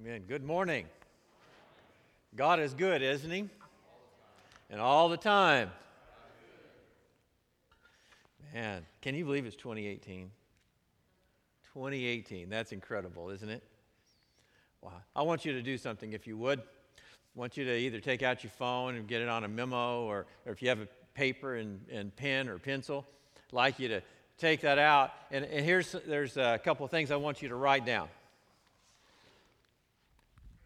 Amen. Good morning. God is good, isn't He? And all the time. Man, can you believe it's 2018? 2018. That's incredible, isn't it? Wow. I want you to do something, if you would. I want you to either take out your phone and get it on a memo, or if you have a paper and pen or pencil, I'd like you to take that out. And there's a couple of things I want you to write down.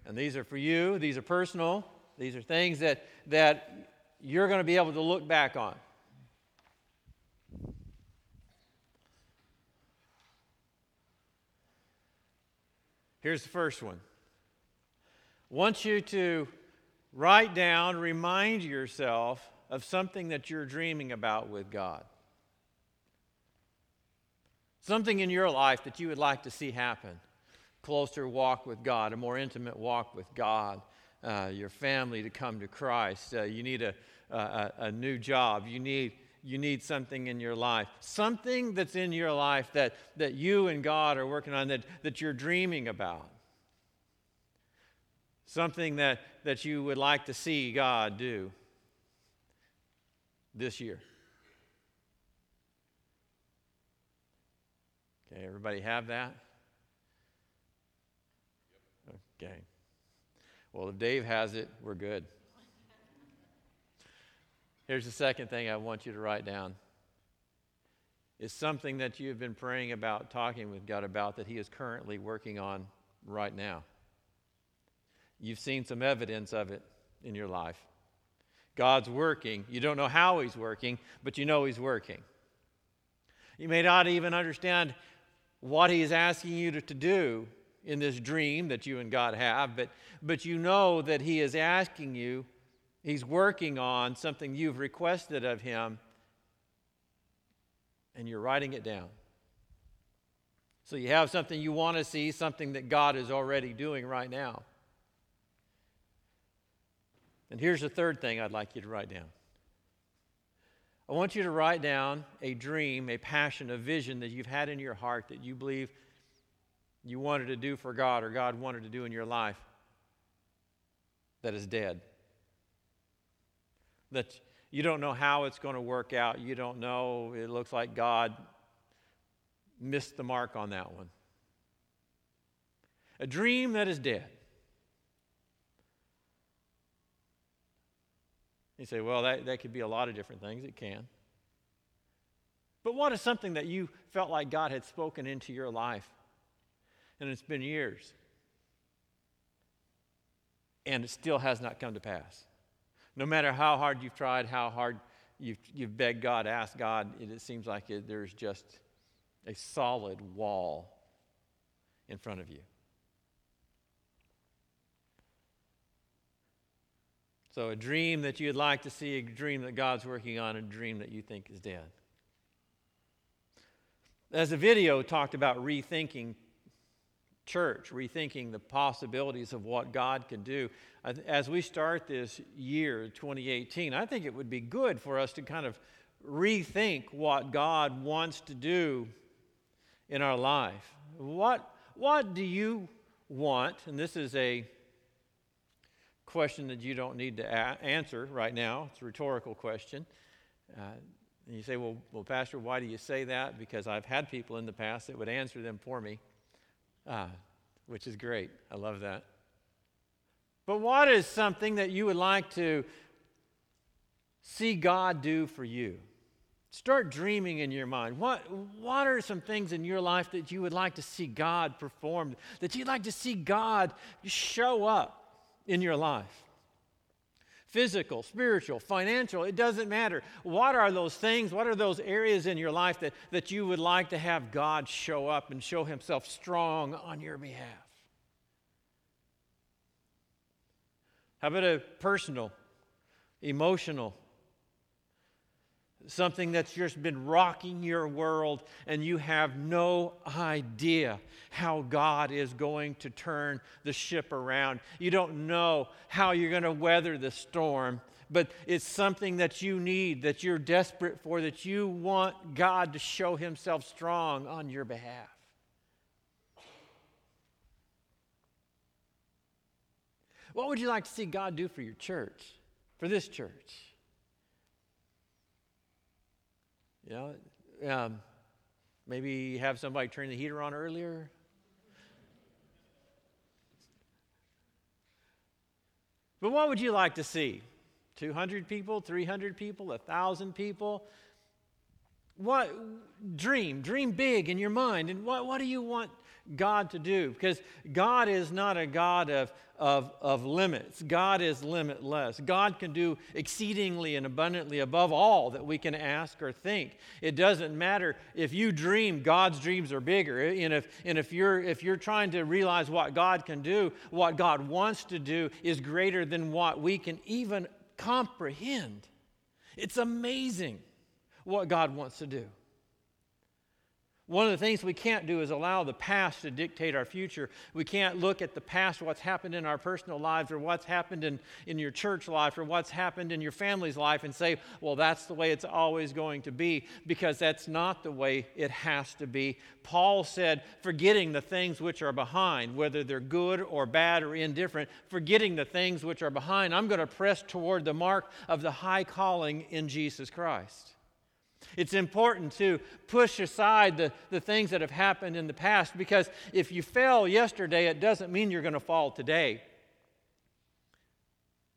And these are for you. These are personal. These are things that you're going to be able to look back on. Here's the first one. I want you to write down, remind yourself of something that you're dreaming about with God. Something in your life that you would like to see happen. Closer walk with God, a more intimate walk with God, your family to come to Christ. You need a new job. You need something in your life, something that's in your life that you and God are working on, that you're dreaming about. Something that you would like to see God do this year. Okay, everybody have that? Okay. Well, if Dave has it, we're good. Here's the second thing I want you to write down. It's something that you've been praying about, talking with God about, that He is currently working on right now. You've seen some evidence of it in your life. God's working. You don't know how He's working, but you know He's working. You may not even understand what He is asking you to do in this dream that you and God have, but you know that He is asking you, He's working on something you've requested of Him, and you're writing it down. So you have something you want to see, something that God is already doing right now. And here's the third thing I'd like you to write down. I want you to write down a dream, a passion, a vision that you've had in your heart that you believe you wanted to do for God, or God wanted to do in your life, that is dead. That you don't know how it's going to work out. You don't know. It looks like God missed the mark on that one. A dream that is dead. You say, well, that could be a lot of different things. It can. But what is something that you felt like God had spoken into your life? And it's been years. And it still has not come to pass. No matter how hard you've tried, how hard you've begged God, asked God, it seems like there's just a solid wall in front of you. So a dream that you'd like to see, a dream that God's working on, a dream that you think is dead. As the video talked about rethinking church, rethinking the possibilities of what God could do. As we start this year, 2018, I think it would be good for us to kind of rethink what God wants to do in our life. What do you want? And this is a question that you don't need to answer right now. It's a rhetorical question. And you say, well, Pastor, why do you say that? Because I've had people in the past that would answer them for me. Which is great. I love that. But what is something that you would like to see God do for you? Start dreaming in your mind. What are some things in your life that you would like to see God perform, that you'd like to see God show up in your life? Physical, spiritual, financial, it doesn't matter. What are those things? What are those areas in your life that you would like to have God show up and show Himself strong on your behalf? How about a personal, emotional, something that's just been rocking your world and you have no idea how God is going to turn the ship around. You don't know how you're going to weather the storm, but it's something that you need, that you're desperate for, that you want God to show Himself strong on your behalf. What would you like to see God do for your church, for this church? You know, maybe have somebody turn the heater on earlier. But what would you like to see? 200 people, 300 people, 1,000 people? What dream big in your mind, and what do you want God to do? Because God is not a God of limits. God is limitless. God can do exceedingly and abundantly above all that we can ask or think. It doesn't matter if you dream, God's dreams are bigger. And if you're trying to realize what God can do, what God wants to do is greater than what we can even comprehend. It's amazing what God wants to do. One of the things we can't do is allow the past to dictate our future. We can't look at the past, what's happened in our personal lives or what's happened in your church life or what's happened in your family's life and say, well, that's the way it's always going to be, because that's not the way it has to be. Paul said, forgetting the things which are behind, whether they're good or bad or indifferent, forgetting the things which are behind, I'm going to press toward the mark of the high calling in Jesus Christ. It's important to push aside the things that have happened in the past, because if you fell yesterday, it doesn't mean you're going to fall today.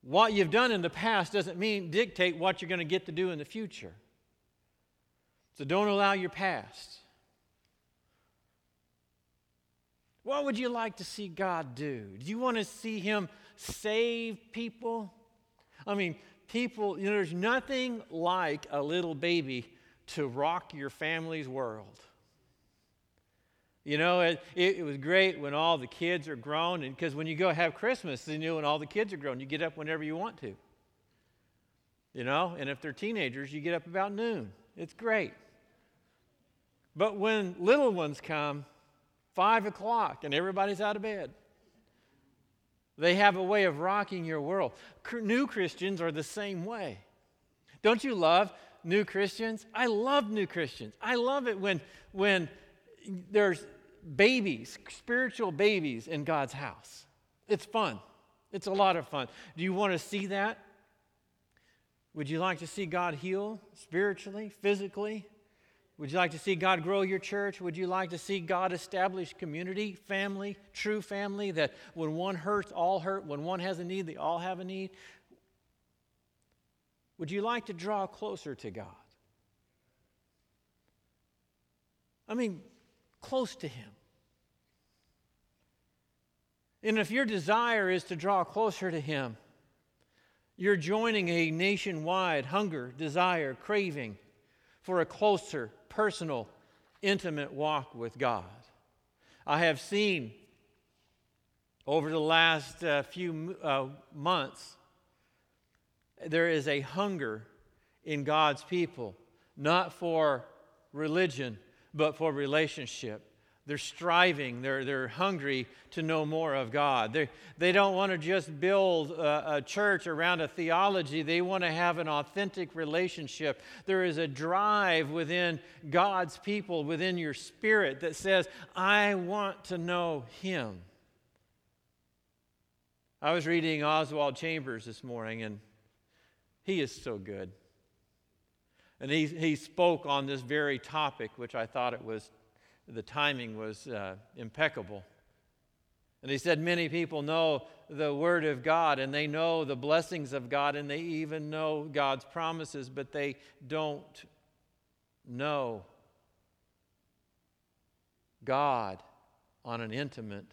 What you've done in the past doesn't mean dictate what you're going to get to do in the future. So don't allow your past. What would you like to see God do? Do you want to see Him save people? People, there's nothing like a little baby to rock your family's world. You know, it was great when all the kids are grown, and because when you go have Christmas, when all the kids are grown, you get up whenever you want to. You know, and if they're teenagers, you get up about noon. It's great. But when little ones come, 5 o'clock, and everybody's out of bed. They have a way of rocking your world. New Christians are the same way. Don't you love new Christians? I love new Christians. I love it when there's babies, spiritual babies in God's house. It's fun. It's a lot of fun. Do you want to see that? Would you like to see God heal spiritually, physically? Would you like to see God grow your church? Would you like to see God establish community, family, true family, that when one hurts, all hurt. When one has a need, they all have a need? Would you like to draw closer to God? Close to Him. And if your desire is to draw closer to Him, you're joining a nationwide hunger, desire, craving for a closer, personal, intimate walk with God. I have seen over the last few months, there is a hunger in God's people, not for religion, but for relationship. They're striving, they're hungry to know more of God. They don't want to just build a church around a theology. They want to have an authentic relationship. There is a drive within God's people, within your spirit, that says, I want to know Him. I was reading Oswald Chambers this morning, and he is so good. And he spoke on this very topic, which I thought the timing was impeccable. And he said, many people know the Word of God, and they know the blessings of God, and they even know God's promises, but they don't know God on an intimate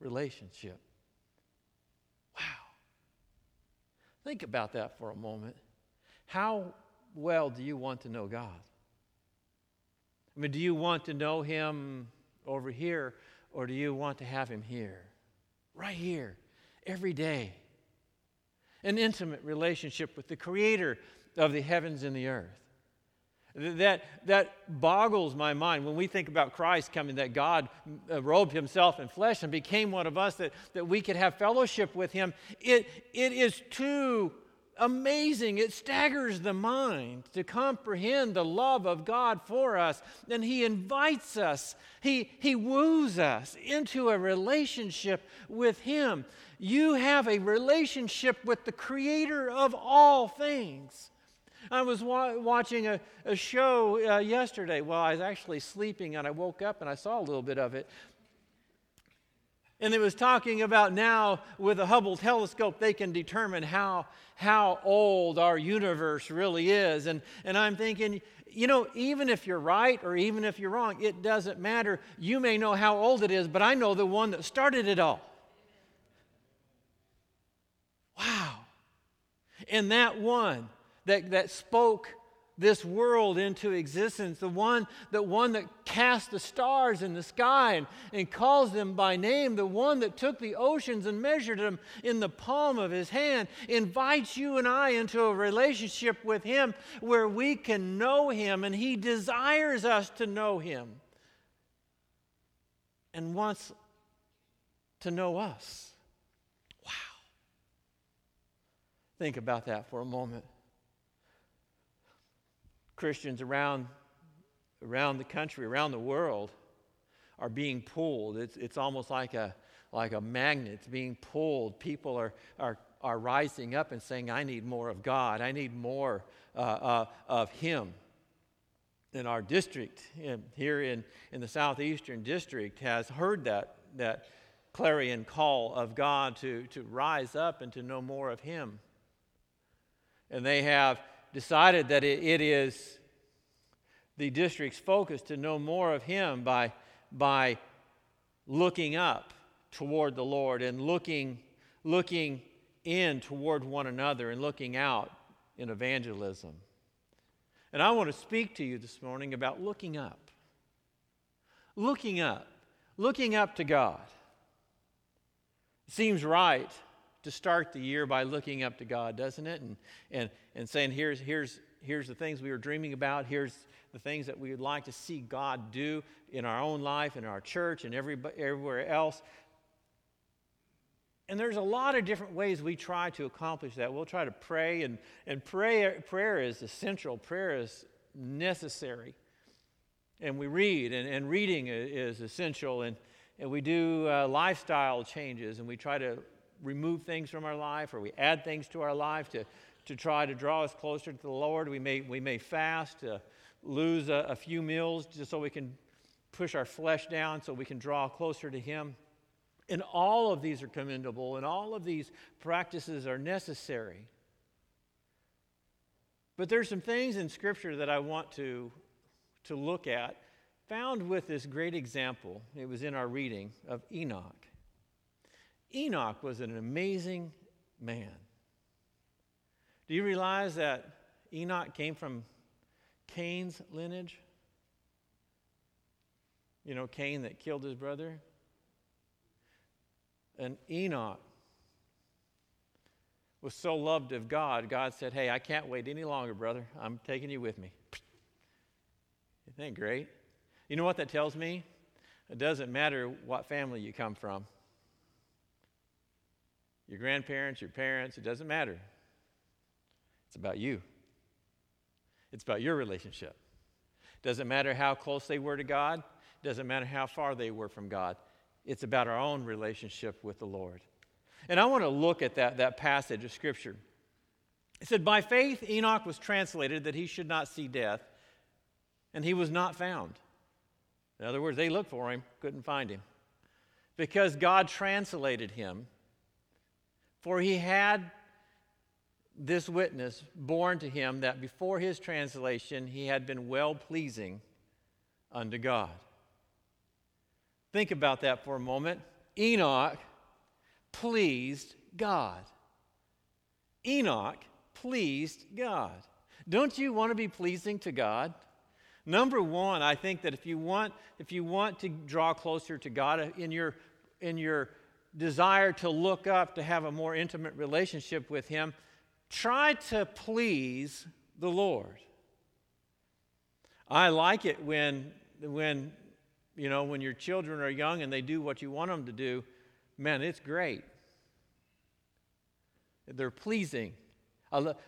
relationship. Wow. Think about that for a moment. How well do you want to know God? Do you want to know Him over here, or do you want to have Him here? Right here, every day. An intimate relationship with the Creator of the heavens and the earth. That boggles my mind when we think about Christ coming, that God robed Himself in flesh and became one of us, that we could have fellowship with Him. It is too amazing. It staggers the mind to comprehend the love of God for us. And He invites us, He woos us into a relationship with Him. You have a relationship with the Creator of all things. I was watching a show yesterday. Well, I was actually sleeping, and I woke up, and I saw a little bit of it. And it was talking about now, with the Hubble telescope, they can determine how old our universe really is. And I'm thinking, you know, even if you're right or even if you're wrong, it doesn't matter. You may know how old it is, but I know the one that started it all. Wow. And that one that spoke this world into existence, the one that cast the stars in the sky and calls them by name, the one that took the oceans and measured them in the palm of His hand, invites you and I into a relationship with Him where we can know Him, and He desires us to know Him and wants to know us. Wow. Think about that for a moment. Christians around the country, around the world, are being pulled. It's almost like a magnet. It's being pulled. People are rising up and saying, "I need more of God. I need more of Him." And our district here in the Southeastern District has heard that clarion call of God to rise up and to know more of Him. And they have decided that it is the district's focus to know more of Him by looking up toward the Lord and looking in toward one another and looking out in evangelism. And I want to speak to you this morning about looking up to God. It seems right to start the year by looking up to God, doesn't it? And saying, here's the things we were dreaming about. Here's the things that we would like to see God do in our own life, in our church, and everywhere else. And there's a lot of different ways we try to accomplish that. We'll try to pray, and prayer is essential. Prayer is necessary. And we read, and reading is essential. And we do lifestyle changes, and we try to remove things from our life, or we add things to our life to try to draw us closer to the Lord. We may fast, lose a few meals just so we can push our flesh down so we can draw closer to Him. And all of these are commendable, and all of these practices are necessary. But there's some things in Scripture that I want to look at, found with this great example. It was in our reading of Enoch. Enoch was an amazing man. Do you realize that Enoch came from Cain's lineage? You know, Cain that killed his brother? And Enoch was so loved of God, God said, "Hey, I can't wait any longer, brother. I'm taking you with me." Isn't that great? You know what that tells me? It doesn't matter what family you come from. Your grandparents, your parents, it doesn't matter. It's about you. It's about your relationship. Doesn't matter how close they were to God. Doesn't matter how far they were from God. It's about our own relationship with the Lord. And I want to look at that passage of Scripture. It said, "By faith Enoch was translated that he should not see death, and he was not found." In other words, they looked for him, couldn't find him, because God translated him. For he had this witness born to him that before his translation he had been well-pleasing unto God. Think about that for a moment. Enoch pleased God. Enoch pleased God. Don't you want to be pleasing to God? Number one, I think that if you want to draw closer to God in your desire to look up, to have a more intimate relationship with Him, try to please the Lord. I like it when your children are young and they do what you want them to do. Man, it's great. They're pleasing.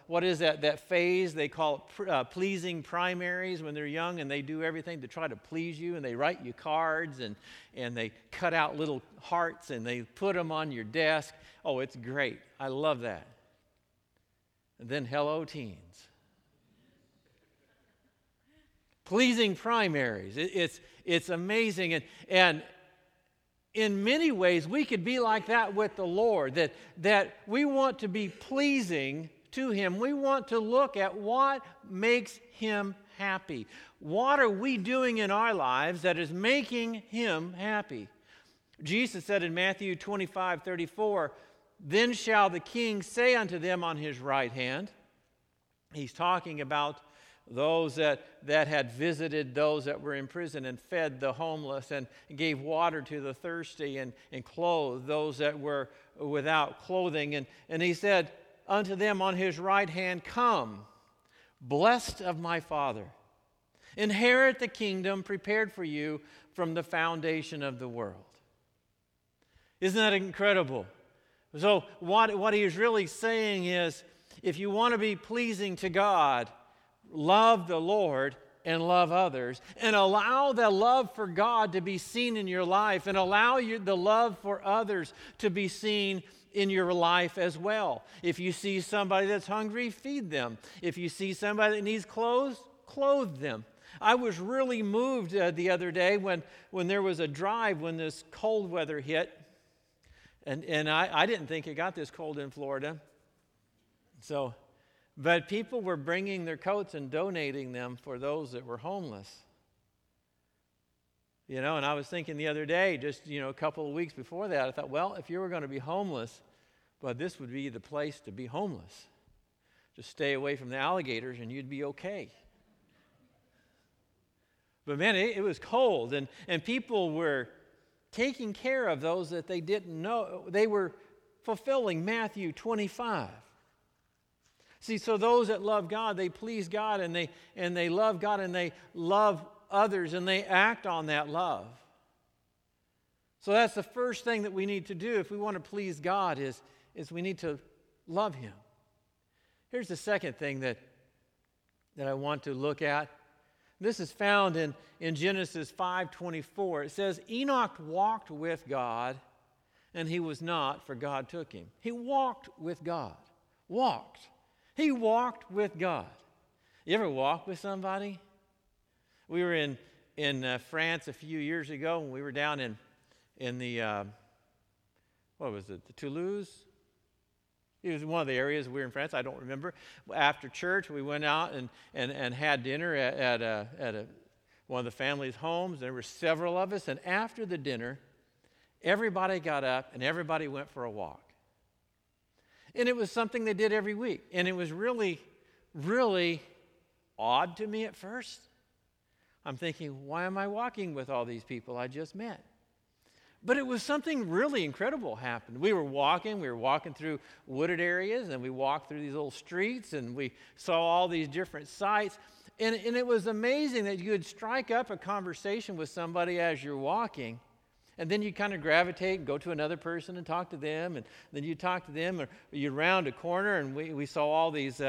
What is that phase? They call it pleasing primaries when they're young, and they do everything to try to please you, and they write you cards, and they cut out little hearts, and they put them on your desk. Oh, it's great. I love that. And then hello, teens. Pleasing primaries. It's amazing. And in many ways, we could be like that with the Lord, that we want to be pleasing to Him. We want to look at what makes Him happy. What are we doing in our lives that is making Him happy? Jesus said in Matthew 25:34, "Then shall the King say unto them on His right hand." He's talking about those that had visited those that were in prison and fed the homeless and gave water to the thirsty and clothed those that were without clothing. And He said unto them on His right hand, "Come, blessed of my Father, inherit the kingdom prepared for you from the foundation of the world." Isn't that incredible? So what He is really saying is, if you want to be pleasing to God, love the Lord and love others, and allow the love for God to be seen in your life, and allow the love for others to be seen in your life as well. If you see somebody that's hungry, feed them. If you see somebody that needs clothes, clothe them. I was really moved the other day when there was a drive when this cold weather hit, and I didn't think it got this cold in Florida. But people were bringing their coats and donating them for those that were homeless. You know, and I was thinking the other day, just, you know, a couple of weeks before that, I thought, well, if you were going to be homeless, well, this would be the place to be homeless. Just stay away from the alligators and you'd be okay. But man, it was cold, and people were taking care of those that they didn't know. They were fulfilling Matthew 25. See, so those that love God, they please God, and they love God, and they love others, and they act on that love. So that's the first thing that we need to do if we want to please God is we need to love Him. Here's the second thing that I want to look at. This is found in Genesis 5:24. It says, "Enoch walked with God, and he was not, for God took him." He walked with God. Walked. He walked with God. You ever walk with somebody? We were in France a few years ago, and we were down in the the Toulouse? It was one of the areas we were in France. I don't remember. After church, we went out and had dinner at one of the family's homes. There were several of us, and after the dinner, everybody got up and everybody went for a walk. And it was something they did every week. And it was really, really odd to me at first. I'm thinking, why am I walking with all these people I just met? But it was something really incredible happened. We were walking through wooded areas, and we walked through these little streets, and we saw all these different sights. And it was amazing that you would strike up a conversation with somebody as you're walking. And then you kind of gravitate and go to another person and talk to them, and then you talk to them, or you round a corner, and we saw all these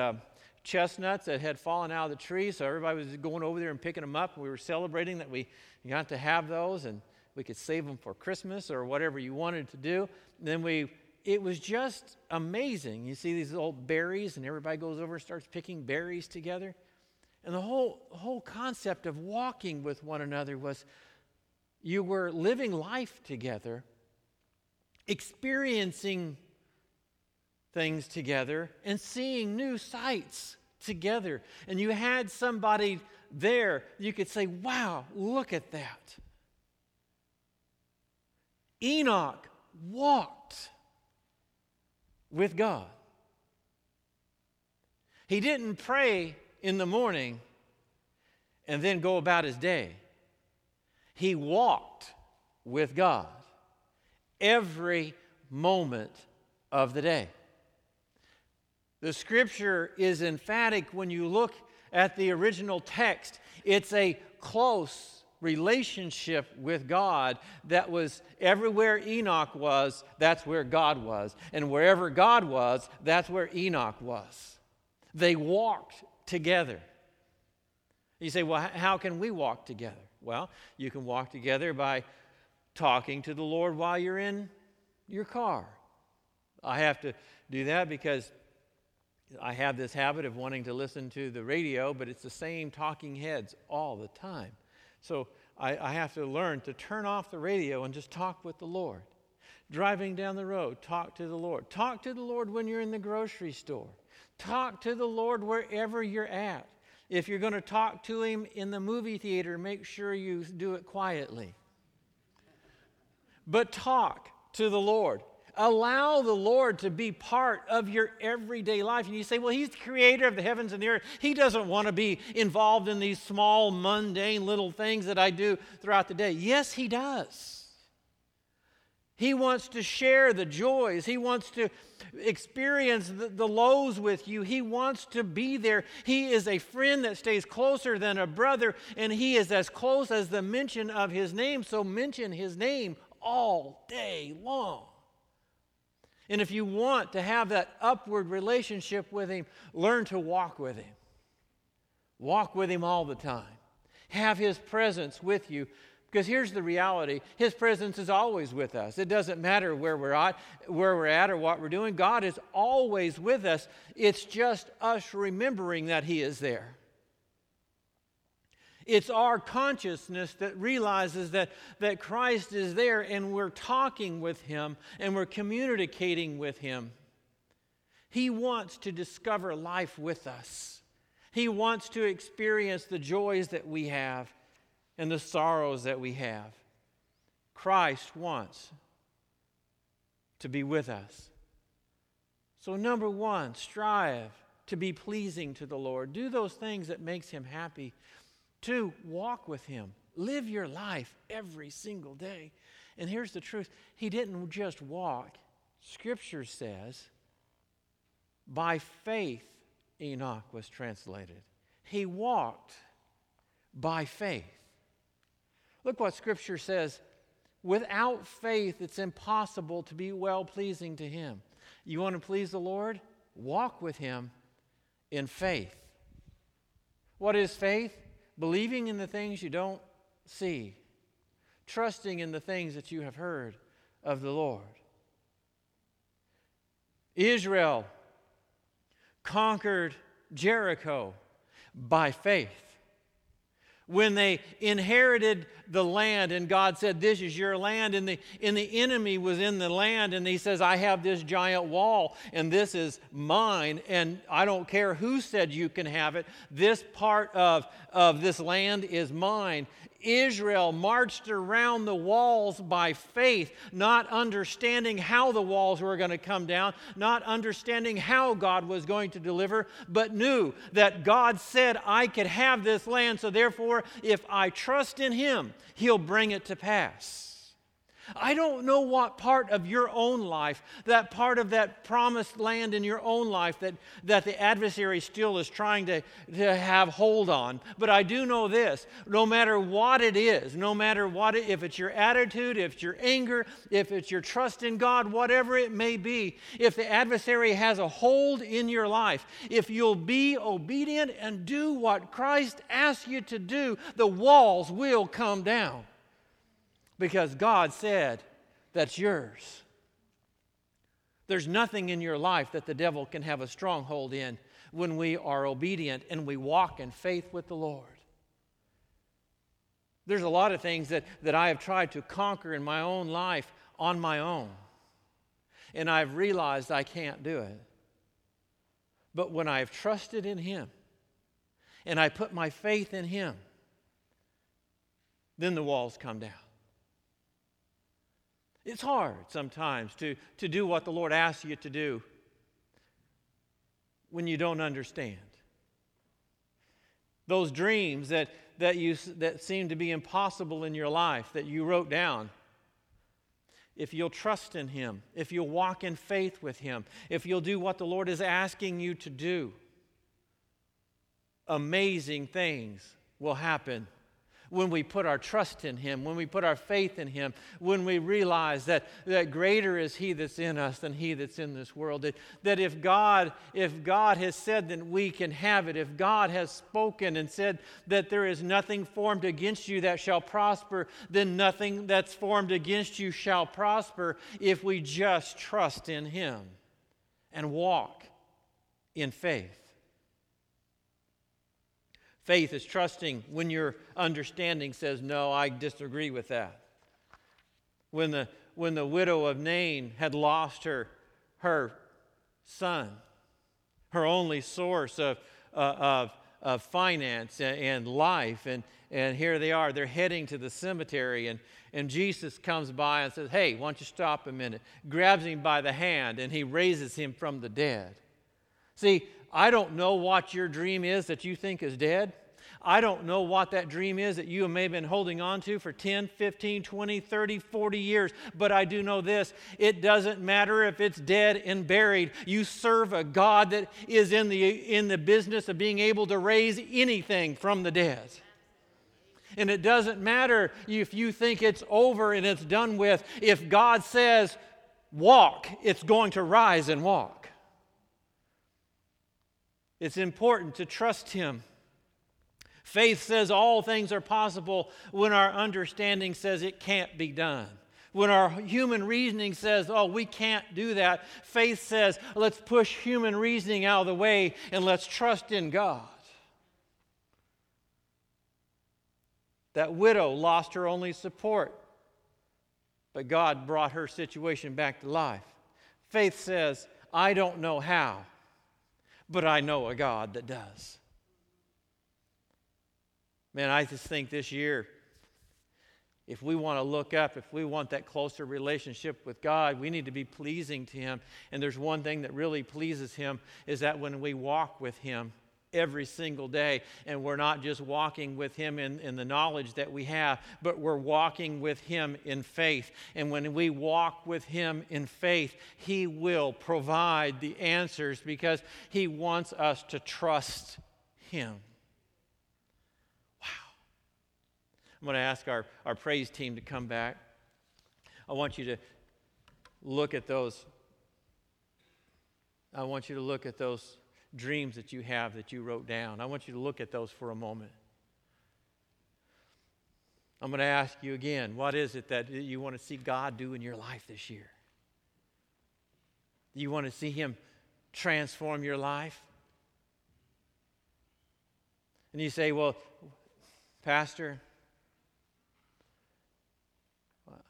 chestnuts that had fallen out of the tree, so everybody was going over there and picking them up. We were celebrating that we got to have those, and we could save them for Christmas or whatever you wanted to do. And then it was just amazing. You see these old berries, and everybody goes over and starts picking berries together. And the whole concept of walking with one another was, you were living life together, experiencing things together, and seeing new sights together. And you had somebody there, you could say, wow, look at that. Enoch walked with God. He didn't pray in the morning and then go about his day. He walked with God every moment of the day. The Scripture is emphatic when you look at the original text. It's a close relationship with God that was everywhere Enoch was, that's where God was. And wherever God was, that's where Enoch was. They walked together. You say, well, how can we walk together? Well, you can walk together by talking to the Lord while you're in your car. I have to do that because I have this habit of wanting to listen to the radio, but it's the same talking heads all the time. So I have to learn to turn off the radio and just talk with the Lord. Driving down the road, talk to the Lord. Talk to the Lord when you're in the grocery store. Talk to the Lord wherever you're at. If you're going to talk to Him in the movie theater, make sure you do it quietly. But talk to the Lord. Allow the Lord to be part of your everyday life. And you say, well, He's the creator of the heavens and the earth. He doesn't want to be involved in these small, mundane little things that I do throughout the day. Yes, He does. He wants to share the joys. He wants to experience the lows with you. He wants to be there. He is a friend that stays closer than a brother, and He is as close as the mention of His name. So mention His name all day long. And if you want to have that upward relationship with Him, learn to walk with Him. Walk with Him all the time. Have His presence with you. Because here's the reality. His presence is always with us. It doesn't matter where we're at or what we're doing. God is always with us. It's just us remembering that He is there. It's our consciousness that realizes that Christ is there, and we're talking with Him and we're communicating with Him. He wants to discover life with us. He wants to experience the joys that we have and the sorrows that we have. Christ wants to be with us. So number one, strive to be pleasing to the Lord. Do those things that makes Him happy. Two, walk with Him. Live your life every single day. And here's the truth. He didn't just walk. Scripture says, by faith Enoch was translated. He walked by faith. Look what Scripture says. Without faith, it's impossible to be well-pleasing to Him. You want to please the Lord? Walk with Him in faith. What is faith? Believing in the things you don't see. Trusting in the things that you have heard of the Lord. Israel conquered Jericho by faith. When they inherited the land and God said, this is your land, and the enemy was in the land, and he says, I have this giant wall and this is mine, and I don't care who said you can have it. This part of this land is mine. Israel marched around the walls by faith, not understanding how the walls were going to come down, not understanding how God was going to deliver, but knew that God said, I could have this land, so therefore, if I trust in Him, He'll bring it to pass. I don't know what part of your own life, that part of that promised land in your own life that the adversary still is trying to have hold on, but I do know this, no matter what it is, if it's your attitude, if it's your anger, if it's your trust in God, whatever it may be, if the adversary has a hold in your life, if you'll be obedient and do what Christ asks you to do, the walls will come down. Because God said, that's yours. There's nothing in your life that the devil can have a stronghold in when we are obedient and we walk in faith with the Lord. There's a lot of things that I have tried to conquer in my own life on my own. And I've realized I can't do it. But when I've trusted in Him and I put my faith in Him, then the walls come down. It's hard sometimes to do what the Lord asks you to do when you don't understand. Those dreams that seem to be impossible in your life that you wrote down, if you'll trust in Him, if you'll walk in faith with Him, if you'll do what the Lord is asking you to do, amazing things will happen when we put our trust in Him, when we put our faith in Him, when we realize that greater is He that's in us than he that's in this world. That if God has said, then we can have it. If God has spoken and said that there is nothing formed against you that shall prosper, then nothing that's formed against you shall prosper if we just trust in Him and walk in faith. Faith is trusting when your understanding says, no, I disagree with that. When the widow of Nain had lost her son, her only source of finance and life, and here they are, they're heading to the cemetery, and Jesus comes by and says, hey, why don't you stop a minute? Grabs him by the hand, and He raises him from the dead. See, I don't know what your dream is that you think is dead. I don't know what that dream is that you may have been holding on to for 10, 15, 20, 30, 40 years. But I do know this. It doesn't matter if it's dead and buried. You serve a God that is in the business of being able to raise anything from the dead. And it doesn't matter if you think it's over and it's done with. If God says, walk, it's going to rise and walk. It's important to trust Him. Faith says all things are possible when our understanding says it can't be done. When our human reasoning says, oh, we can't do that, faith says, let's push human reasoning out of the way and let's trust in God. That widow lost her only support, but God brought her situation back to life. Faith says, I don't know how, but I know a God that does. Man, I just think this year, if we want to look up, if we want that closer relationship with God, we need to be pleasing to Him. And there's one thing that really pleases Him, is that when we walk with Him every single day, and we're not just walking with Him in the knowledge that we have, but we're walking with Him in faith. And when we walk with Him in faith, He will provide the answers, because He wants us to trust Him. Wow. I'm going to ask our praise team to come back. I want you to look at those dreams that you have that you wrote down. I want you to look at those for a moment. I'm going to ask you again, what is it that you want to see God do in your life this year? Do you want to see Him transform your life? And you say, well, Pastor,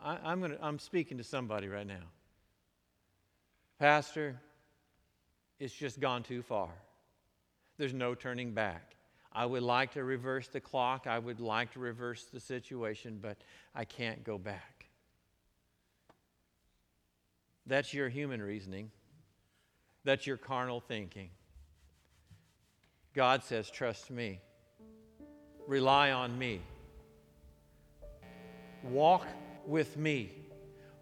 I'm speaking to somebody right now. Pastor, it's just gone too far. There's no turning back. I would like to reverse the clock. I would like to reverse the situation, but I can't go back. That's your human reasoning. That's your carnal thinking. God says, trust me. Rely on me. Walk with me.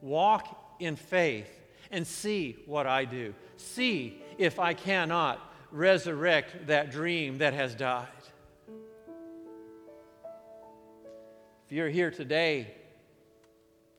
Walk in faith and see what I do. See if I cannot resurrect that dream that has died. If you're here today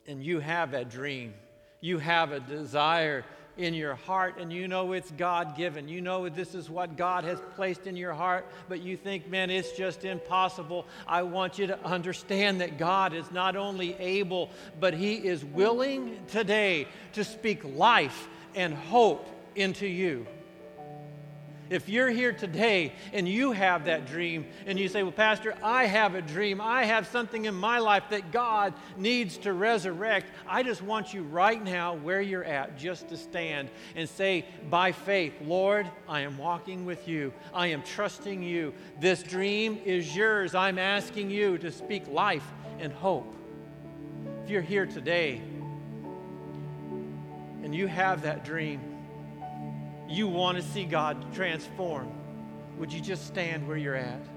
and you have that dream, you have a desire in your heart, and you know it's God-given, you know this is what God has placed in your heart, but you think, man, it's just impossible. I want you to understand that God is not only able, but He is willing today to speak life and hope into you. If you're here today and you have that dream and you say, well, Pastor, I have a dream. I have something in my life that God needs to resurrect. I just want you right now, where you're at, just to stand and say by faith, Lord, I am walking with you. I am trusting you. This dream is yours. I'm asking you to speak life and hope. If you're here today and you have that dream, you want to see God transform, would you just stand where you're at?